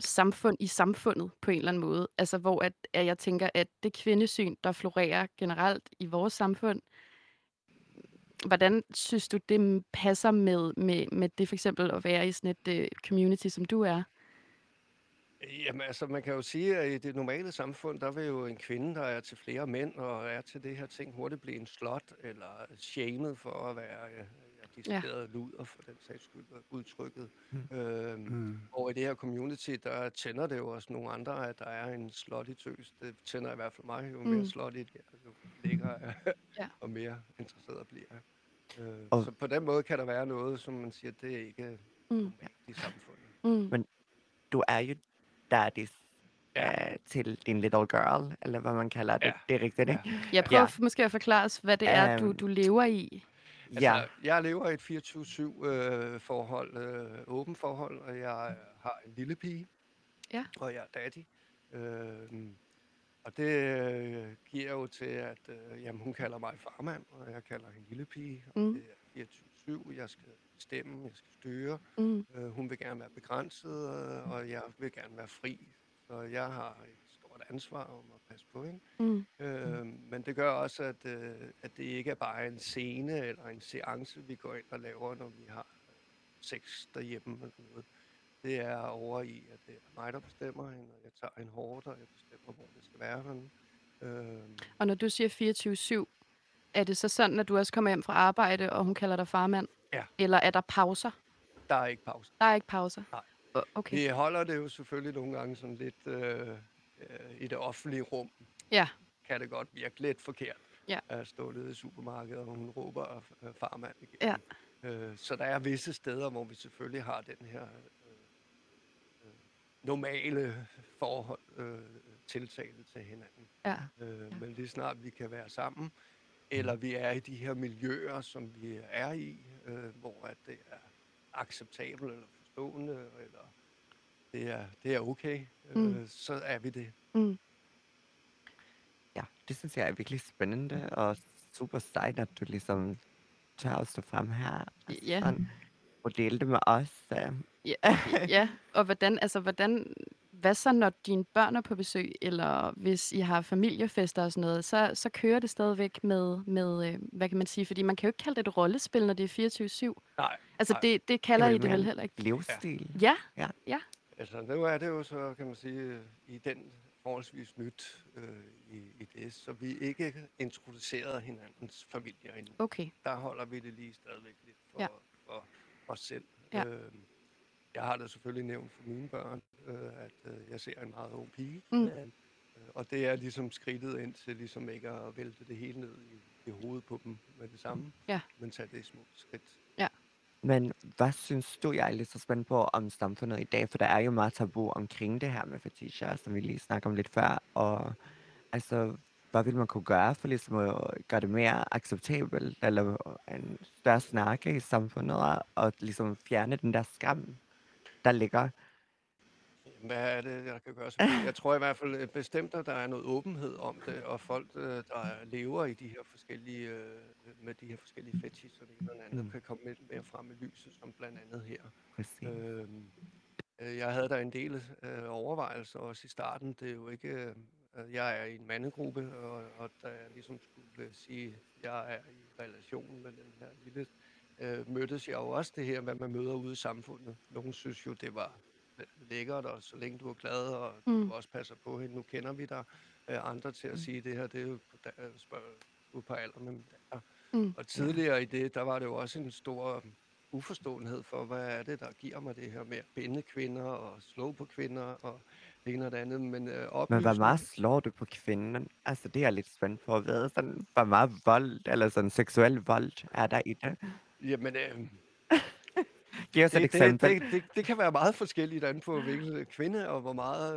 samfund i samfundet på en eller anden måde. Altså hvor at jeg tænker, at det kvindesyn, der florerer generelt i vores samfund, hvordan synes du, det passer med det for eksempel at være i sådan et community, som du er? Jamen altså, man kan jo sige, at i det normale samfund, der vil jo en kvinde, der er til flere mænd, og er til det her ting, hurtigt blive en slut, eller shamed for at være decideret luder, for den sags skyld, udtrykket. Og i det her community, der tænder det jo også nogle andre, at der er en slutty tøs. Det tænder i hvert fald mig, jo mere slutty det er, jo lækkere og mere interesseret bliver. Så på den måde kan der være noget, som man siger, det er ikke normalt i samfundet. Men du er jo daddies til din little girl, eller hvad man kalder det. Det er rigtigt, ikke? Jeg prøver måske at forklare os, hvad det er, du lever i. Altså, jeg lever i et 24/7 forhold, åben forhold, og jeg har en lille pige, og jeg er daddy. Og det giver jo til, at hun kalder mig farmand, og jeg kalder hende lille pige, og det er 24/7. Jeg skal bestemme, jeg skal styre. Hun vil gerne være begrænset, og jeg vil gerne være fri. Så jeg har et stort ansvar om at passe på hende. Men det gør også, at det ikke er bare en scene eller en seance, vi går ind og laver, når vi har sex derhjemme eller noget. Det er over i, at det er mig, der bestemmer hende, og jeg tager hende hårdt, og jeg bestemmer, hvor det skal være henne. Og når du siger 24/7, er det så sådan, at du også kommer hjem fra arbejde, og hun kalder dig farmand? Ja. Eller er der pauser? Der er ikke pauser. Der er ikke pauser? Nej. Okay. Vi holder det jo selvfølgelig nogle gange sådan lidt i det offentlige rum. Ja. Kan det godt virke lidt forkert at stå nede i supermarkedet, og hun råber farmand igen. Ja. Så der er visse steder, hvor vi selvfølgelig har den her normale forhold, tiltale til hinanden. Ja. Men lige snart vi kan være sammen, eller vi er i de her miljøer, som vi er i, hvor at det er acceptabelt eller forstående, eller det er okay, så er vi det. Ja, det synes jeg er virkelig spændende, og super sejt, at du ligesom tør at stå frem her, og dele det med os. Og hvordan, hvad så, når dine børn er på besøg, eller hvis I har familiefester og sådan noget, så kører det stadigvæk med, hvad kan man sige, fordi man kan jo ikke kalde det et rollespil, når det er 24/7. Nej. Altså, det kalder I det vel heller ikke. Livsstil. Ja. Altså, nu er det jo så, kan man sige, i den forholdsvis nyt i det, så vi ikke introducerer hinandens familier endnu. Okay. Der holder vi det lige stadigvæk lidt for os selv. Ja. Jeg har da selvfølgelig nævnt for mine børn, at jeg ser en meget ung pige. Og det er ligesom skridtet ind til ligesom ikke at vælte det hele ned i hovedet på dem med det samme. Ja. Men tage det i små skridt. Ja. Men hvad synes du, jeg er lidt så spændt på om samfundet i dag? For der er jo meget tabu omkring det her med fetischer, som vi lige snakkede om lidt før. Og altså, hvad vil man kunne gøre for ligesom at gøre det mere acceptabelt? Eller en større snakke i samfundet og ligesom fjerne den der skam, der ligger? Hvad er det, der kan gøres? Jeg tror i hvert fald bestemt, at der er noget åbenhed om det, og folk, der lever i de her forskellige, med de her forskellige fetischer, kan komme lidt mere frem i lyset, som blandt andet her. Jeg havde da en del overvejelser også i starten. Det er jo ikke, jeg er i en mandegruppe, og da jeg ligesom skulle sige, at jeg er i relation med den her lille, mødtes jeg jo også det her, hvad man møder ude i samfundet. Nogle synes jo, det var lækkert, og så længe du er glad, og du også passer på hende, nu kender vi dig. Andre til at sige, det her, det er jo på alder med min datter. Og tidligere i det, der var det jo også en stor uforståenhed for, hvad er det, der giver mig det her med at binde kvinder, og slå på kvinder, og det ene og det andet. Men hvor meget slår du på kvinden? Altså, det er lidt spændt på at vide. Sådan, hvor meget vold, eller sådan seksuel vold, er der i det? Jamen, giv os et eksempel. Det kan være meget forskelligt an på hvilken kvinde, og hvor meget,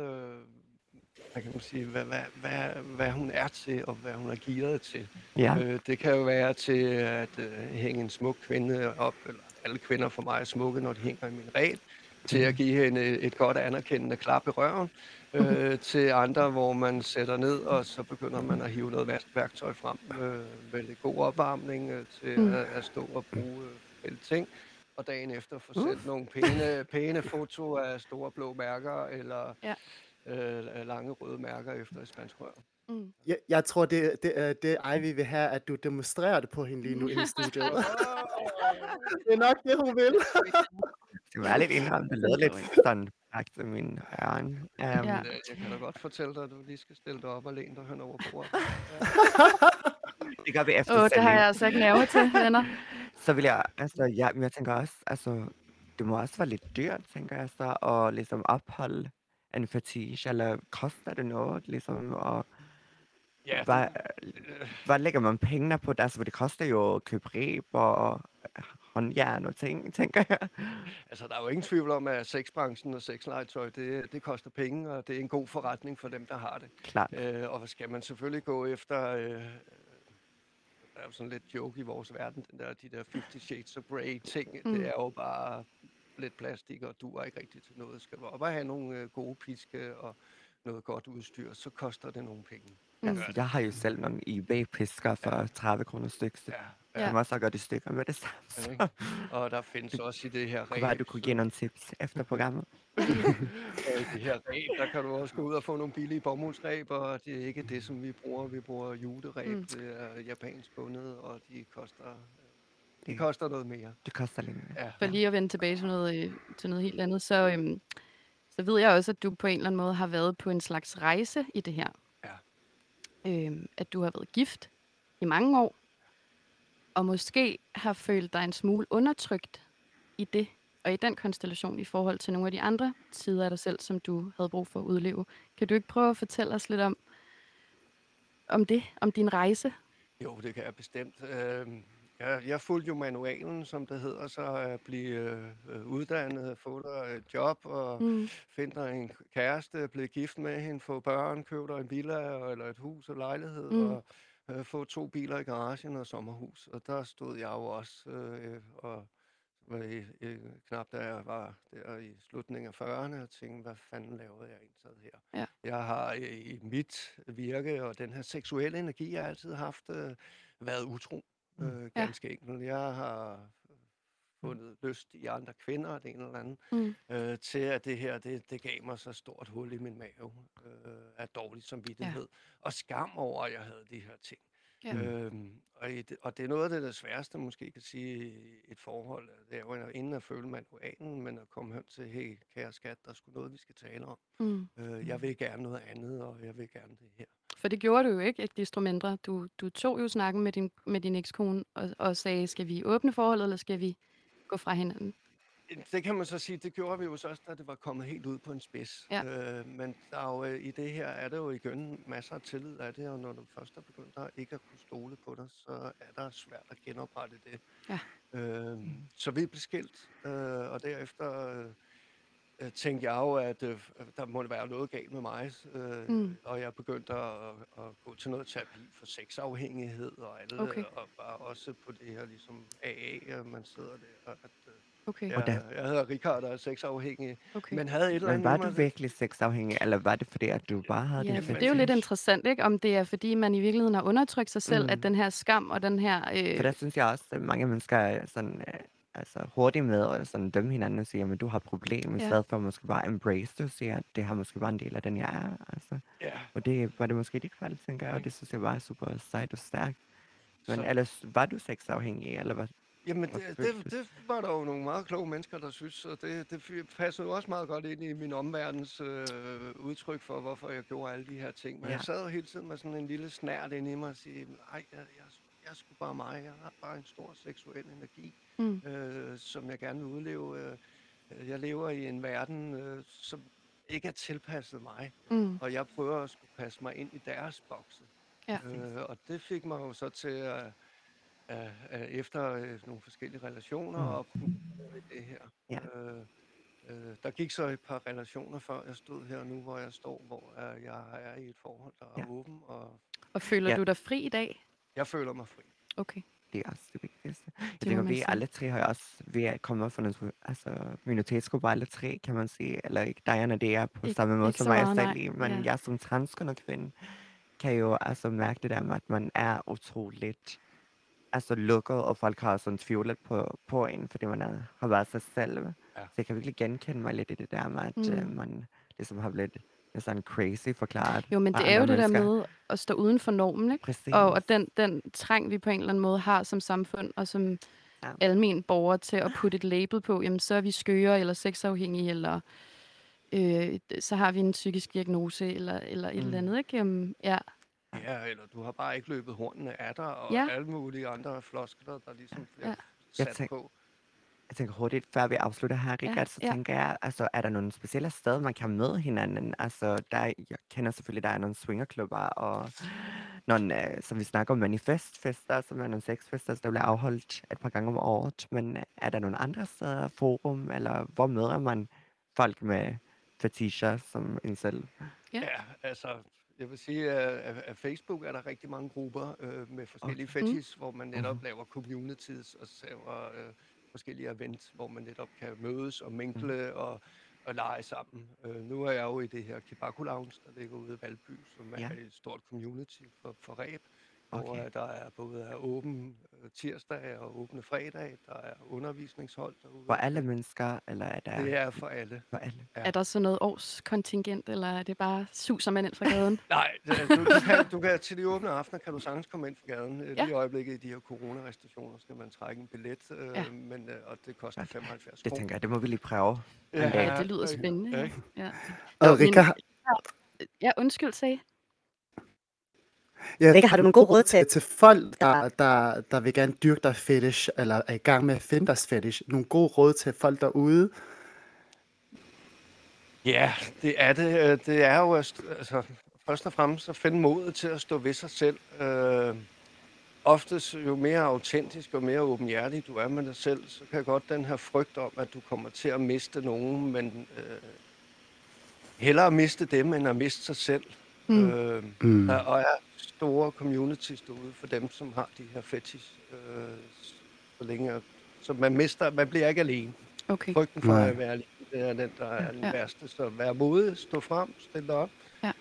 hvad kan man sige, hvad hun er til, og hvad hun er gearet til. Ja. Det kan jo være til at hænge en smuk kvinde op, eller alle kvinder for mig er smukke, når de hænger i min regel, til at give hende et godt anerkendende klap i røven, til andre, hvor man sætter ned, og så begynder man at hive noget værktøj frem, med lidt god opvarmning, til at stå og bruge ting, og dagen efter få sendt nogle pæne fotoer af store blå mærker, eller lange røde mærker efter et spansk rør. Jeg tror, det Ivy vil have, at du demonstrerer det på hende lige nu i studiet. Det er nok det, hun vil. Det var lidt indholdt, det lavede lidt sådan til mine øren. Jeg kan da godt fortælle dig, at du lige skal stille dig op og læne dig hen over bordet. Det gør vi efter sending. Det har jeg altså ikke nerver til, venner. Så vil jeg, jeg tænker også, altså, det må også være lidt dyrt, tænker jeg så, at ligesom opholde en fetiche, eller koster det noget, ligesom, og hvad lægger man penge på? Altså, det koster jo at købe reb og håndjern og ting, tænker jeg. Altså, der er jo ingen tvivl om, at sexbranchen og sexlegetøj, det koster penge, og det er en god forretning for dem, der har det. Klart. Og skal man selvfølgelig gå efter... Der er jo sådan lidt joke i vores verden, de der 50 Shades of Grey ting, det er jo bare lidt plastik, og du er ikke rigtig til noget. Skal du op og have nogle gode piske og noget godt udstyr, så koster det nogle penge. Mm. Altså, jeg har jo selv nogle eBay-pisker for 30 kroner styk, så kan man også gøre det stykker med det samme. Okay. Og der findes også i det her ræb. Bare du kunne give nogle tips efter programmet. Det her ræb, der kan du også gå ud og få nogle billige bomuldsræb, og det er ikke det, som vi bruger. Vi bruger juleræb, det er japansk bundet, og de koster... Det koster noget mere. Det koster lidt mere. Ja. For lige at vende tilbage til noget helt andet, så ved jeg også, at du på en eller anden måde har været på en slags rejse i det her. Ja. At du har været gift i mange år, og måske har følt dig en smule undertrykt i det, og i den konstellation i forhold til nogle af de andre sider af dig selv, som du havde brug for at udleve. Kan du ikke prøve at fortælle os lidt om det, om din rejse? Jo, det kan jeg bestemt. Jeg fulgte jo manualen, som det hedder, så at blive uddannet, få dig et job og finde dig en kæreste, blive gift med hende, få børn, købe dig en villa eller et hus og lejlighed og få 2 biler i garagen og sommerhus. Og der stod jeg jo også, og knap da jeg var der i slutningen af 40'erne og tænkte, hvad fanden lavede jeg indsat her? Ja. Jeg har i mit virke og den her seksuelle energi, jeg altid har haft, været utro. Ganske enkelt. Jeg har fundet lyst i andre kvinder og det ene eller andet, til at det her, det gav mig så stort hul i min mave af dårlig samvittighed og skam over, at jeg havde de her ting. Ja. Og det er noget af det sværeste, måske kan sige, et forhold. Det er jo inden at føle manualen, men at komme hen til, hey, kære skat, der er sgu noget, vi skal tale om. Jeg vil gerne noget andet, og jeg vil gerne det her. For det gjorde du jo ikke, ikke desto mindre. Du tog jo snakken med din ekskone og sagde, skal vi åbne forholdet, eller skal vi gå fra hinanden? Det kan man så sige, det gjorde vi jo så også, da det var kommet helt ud på en spids. Ja. Men der er jo, i det her er der jo igen masser af tillid af det, og når du først er begyndt at ikke at kunne stole på dig, så er der svært at genoprette det. Ja. Så vi blev skilt, og derefter tænkte jeg jo, at der måtte være noget galt med mig, og jeg begyndte at gå til noget terapi for sexafhængighed og alt, og bare også på det her ligesom AA, man sidder der, at jeg hedder Rika, der er sexafhængig. Men havde et eller andet. Men var du virkelig sexafhængig, eller var det fordi, at du bare havde det? Det er jo lidt interessant, ikke? Om det er fordi, man i virkeligheden har undertrykt sig selv, at den her skam og den her... For der synes jeg også, at mange mennesker er sådan, hurtigt med og sådan dømme hinanden og siger, at du har problemer, i stedet for at måske bare embrace det og sige, at det har måske bare en del af den, jeg er. Altså. Yeah. Og det var det måske dit fald, tænker jeg, og det synes jeg var super sejt og stærkt. Men ellers, var du sexafhængig, eller hvad? Jamen, det var der jo nogle meget kloge mennesker, der synes, og det passede jo også meget godt ind i min omverdens udtryk for, hvorfor jeg gjorde alle de her ting. Men jeg sad jo hele tiden med sådan en lille snært inde i mig og sige, nej, jeg er sgu bare mig, jeg har bare en stor seksuel energi, som jeg gerne vil udleve. Jeg lever i en verden, som ikke er tilpasset mig, og jeg prøver at skulle passe mig ind i deres bokse. Ja. Og det fik mig jo så til at... efter nogle forskellige relationer og det her. Ja. Der gik så et par relationer før jeg stod her nu, hvor jeg står, hvor jeg er i et forhold, der er åben. Og føler du dig fri i dag? Jeg føler mig fri. Okay. Det er også det vigtigste. Jeg tænker, vi alle tre har også, vi kommer fra en minoritetsgruppe, alle tre, kan man sige, eller ikke dig, Anadea, på samme måde som mig selv, men jeg som transkønnet kvinde kan jo altså mærke det der med, at man er utroligt lukket, og folk har sådan tvivlet på en, fordi man har været sig selv. Ja. Så jeg kan virkelig genkende mig lidt i det der med, at man ligesom har blevet sådan crazy forklaret. Jo, men det er jo det der med at stå uden for normen, ikke? Og den trang, vi på en eller anden måde har som samfund, og som almen borger til at putte et label på, jamen så er vi skøre, eller sexafhængige, eller så har vi en psykisk diagnose, eller et eller andet, ikke? Ja, eller du har bare ikke løbet hornene af dig, og alle mulige andre floskler, der ligesom bliver sat på. Jeg tænker hurtigt, før vi afslutter her, Rika, så tænker jeg, altså, er der nogle specielle steder, man kan møde hinanden? Altså, jeg kender selvfølgelig, der er nogle swingerklubber, og nogle, som vi snakker om, manifestfester, som er nogle sexfester, der bliver afholdt et par gange om året. Men er der nogle andre steder, forum, eller hvor møder man folk med fetischer som en selv? Altså... Jeg vil sige, at Facebook er der rigtig mange grupper med forskellige fetis, hvor man netop laver communities og laver forskellige events, hvor man netop kan mødes og mingle og og lege sammen. Nu er jeg jo i det her Kinbaku Lounge, der ligger ude i Valby, som er et stort community for ræb, hvor der er både er åben tirsdag og åbne fredag, der er undervisningshold derude. For alle mennesker, eller er der? Det er for alle. For alle. Ja. Er der så noget årskontingent, eller er det bare suser man ind fra gaden? Nej, du kan til de åbne aftener, kan du sagtens komme ind fra gaden. Lige i øjeblikket i de her coronarestriktioner skal man trække en billet, men, og det koster 75 kroner. Det tænker jeg, det må vi lige prøve. Ja, det lyder spændende. Ja. Og Rika? Ja, undskyld, sagde. Ja, Rika, har du nogle gode råd til folk, der vil gerne dyrke deres fetish, eller er i gang med at finde deres fetish? Nogle gode råd til folk derude? Ja, det er det. Det er jo altså, først og fremmest at finde modet til at stå ved sig selv. Oftest jo mere autentisk og mere åbenhjertig du er med dig selv, så kan godt den her frygt om, at du kommer til at miste nogen, men hellere miste dem, end at miste sig selv. Der er store communities derude for dem, som har de her fetish, så længe, så man bliver ikke alene. Okay. Frygten for at være alene, det er den, der er den værste. Så vær modig, stå frem, stil dig op. Ja.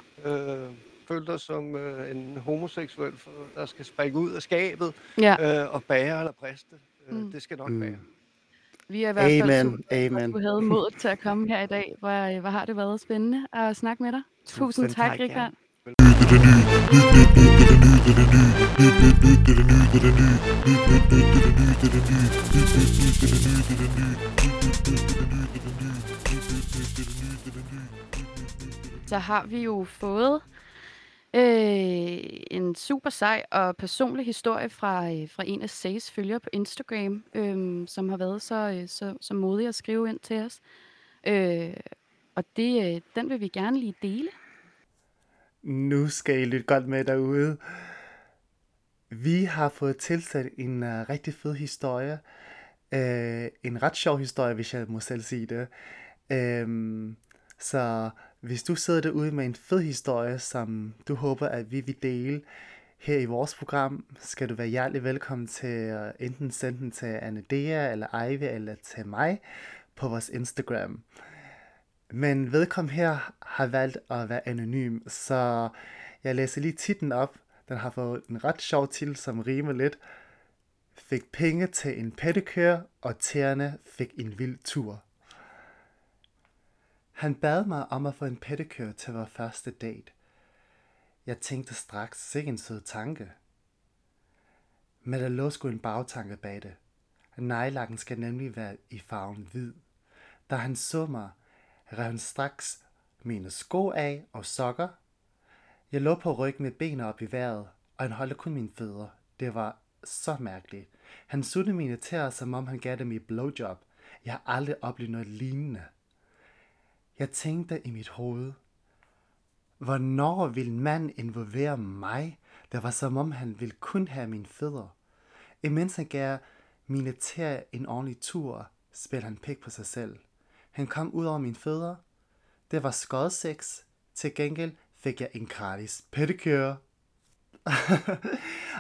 Føl dig som en homoseksuel, der skal springe ud af skabet og bære eller briste. Det skal nok bære. Vi er i hvert fald, at du havde mod til at komme her i dag. Hvor har det været spændende at snakke med dig. Tusind tak, Rika. Så har vi jo fået en super sej og personlig historie fra en af Says følgere på Instagram, som har været så modig at skrive ind til os. Og den vil vi gerne lige dele. Nu skal I lytte godt med derude. Vi har fået tilsat en rigtig fed historie. En ret sjov historie, hvis jeg må selv sige det. Så hvis du sidder derude med en fed historie, som du håber, at vi vil dele her i vores program, skal du være hjertelig velkommen til at enten sende den til Anadea, eller Ivy, eller til mig på vores Instagram. Men vedkom her har valgt at være anonym, så jeg læser lige titlen op. Den har fået en ret sjov titel, som rimer lidt. Fik penge til en pedikør, og tæerne fik en vild tur. Han bad mig om at få en pedikør til vores første date. Jeg tænkte straks, sikke en sød tanke. Men der lå sgu en bagtanke bag det. Nejlakken skal nemlig være i farven hvid. Da han så mig, rev han straks mine sko af og sokker. Jeg lå på ryg med benene op i vejret, og han holdte kun mine fødder. Det var så mærkeligt. Han suttede mine tæer, som om han gav dem et blowjob. Jeg har aldrig oplevet noget lignende. Jeg tænkte i mit hoved, hvornår ville manden involvere mig? Det var som om han ville kun have mine fødder. Imens han gav mine tæer en ordentlig tur, spillede han pik på sig selv. Han kom ud over mine fødder. Det var skodsex. Til gengæld fik jeg en gratis pedicure.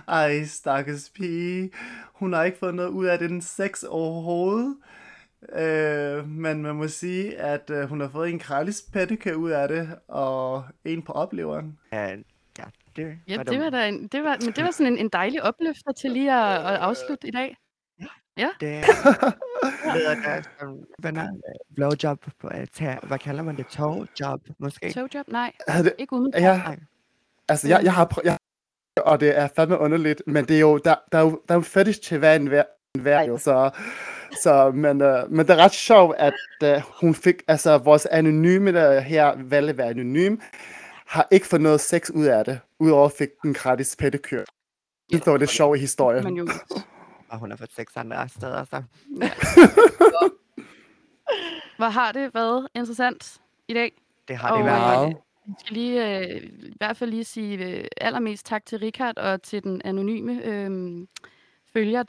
Ej, stakkels pige. Hun har ikke fået noget ud af den sex overhovedet. Men man må sige, at hun har fået en gratis pedicure ud af det. Og en på opleveren. Det var sådan en dejlig opløfter til lige at afslutte i dag. Ja. Det hedder banan blowjob på hvad kalder man det? Togjob måske? Togjob? Nej. Ikke uden. Ja. Altså jeg har og det er fandme underligt, men det er jo der er jo fetish til hver en så men det er ret sjovt at hun fik altså vores anonyme der her valgte at være anonym har ikke fået noget sex ud af det udover fik den gratis pedicure. Det var det sjove historie. Og hun har fået 6 andre steder, så. Ja. Hvor har det været interessant i dag? Det har det været. Vi skal lige, i hvert fald lige sige allermest tak til Richard og til den anonyme følger,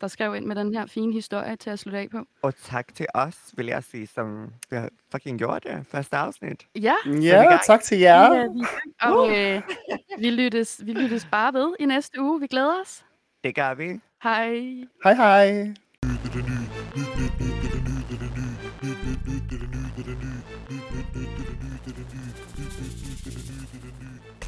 der skrev ind med den her fine historie til at slutte af på. Og tak til os, vil jeg sige, som jeg fucking gjorde det første afsnit. Ja, tak til jer. Vi lyttes bare ved i næste uge. Vi glæder os. Det gør vi. Hej. Hej, hej. det er det nye.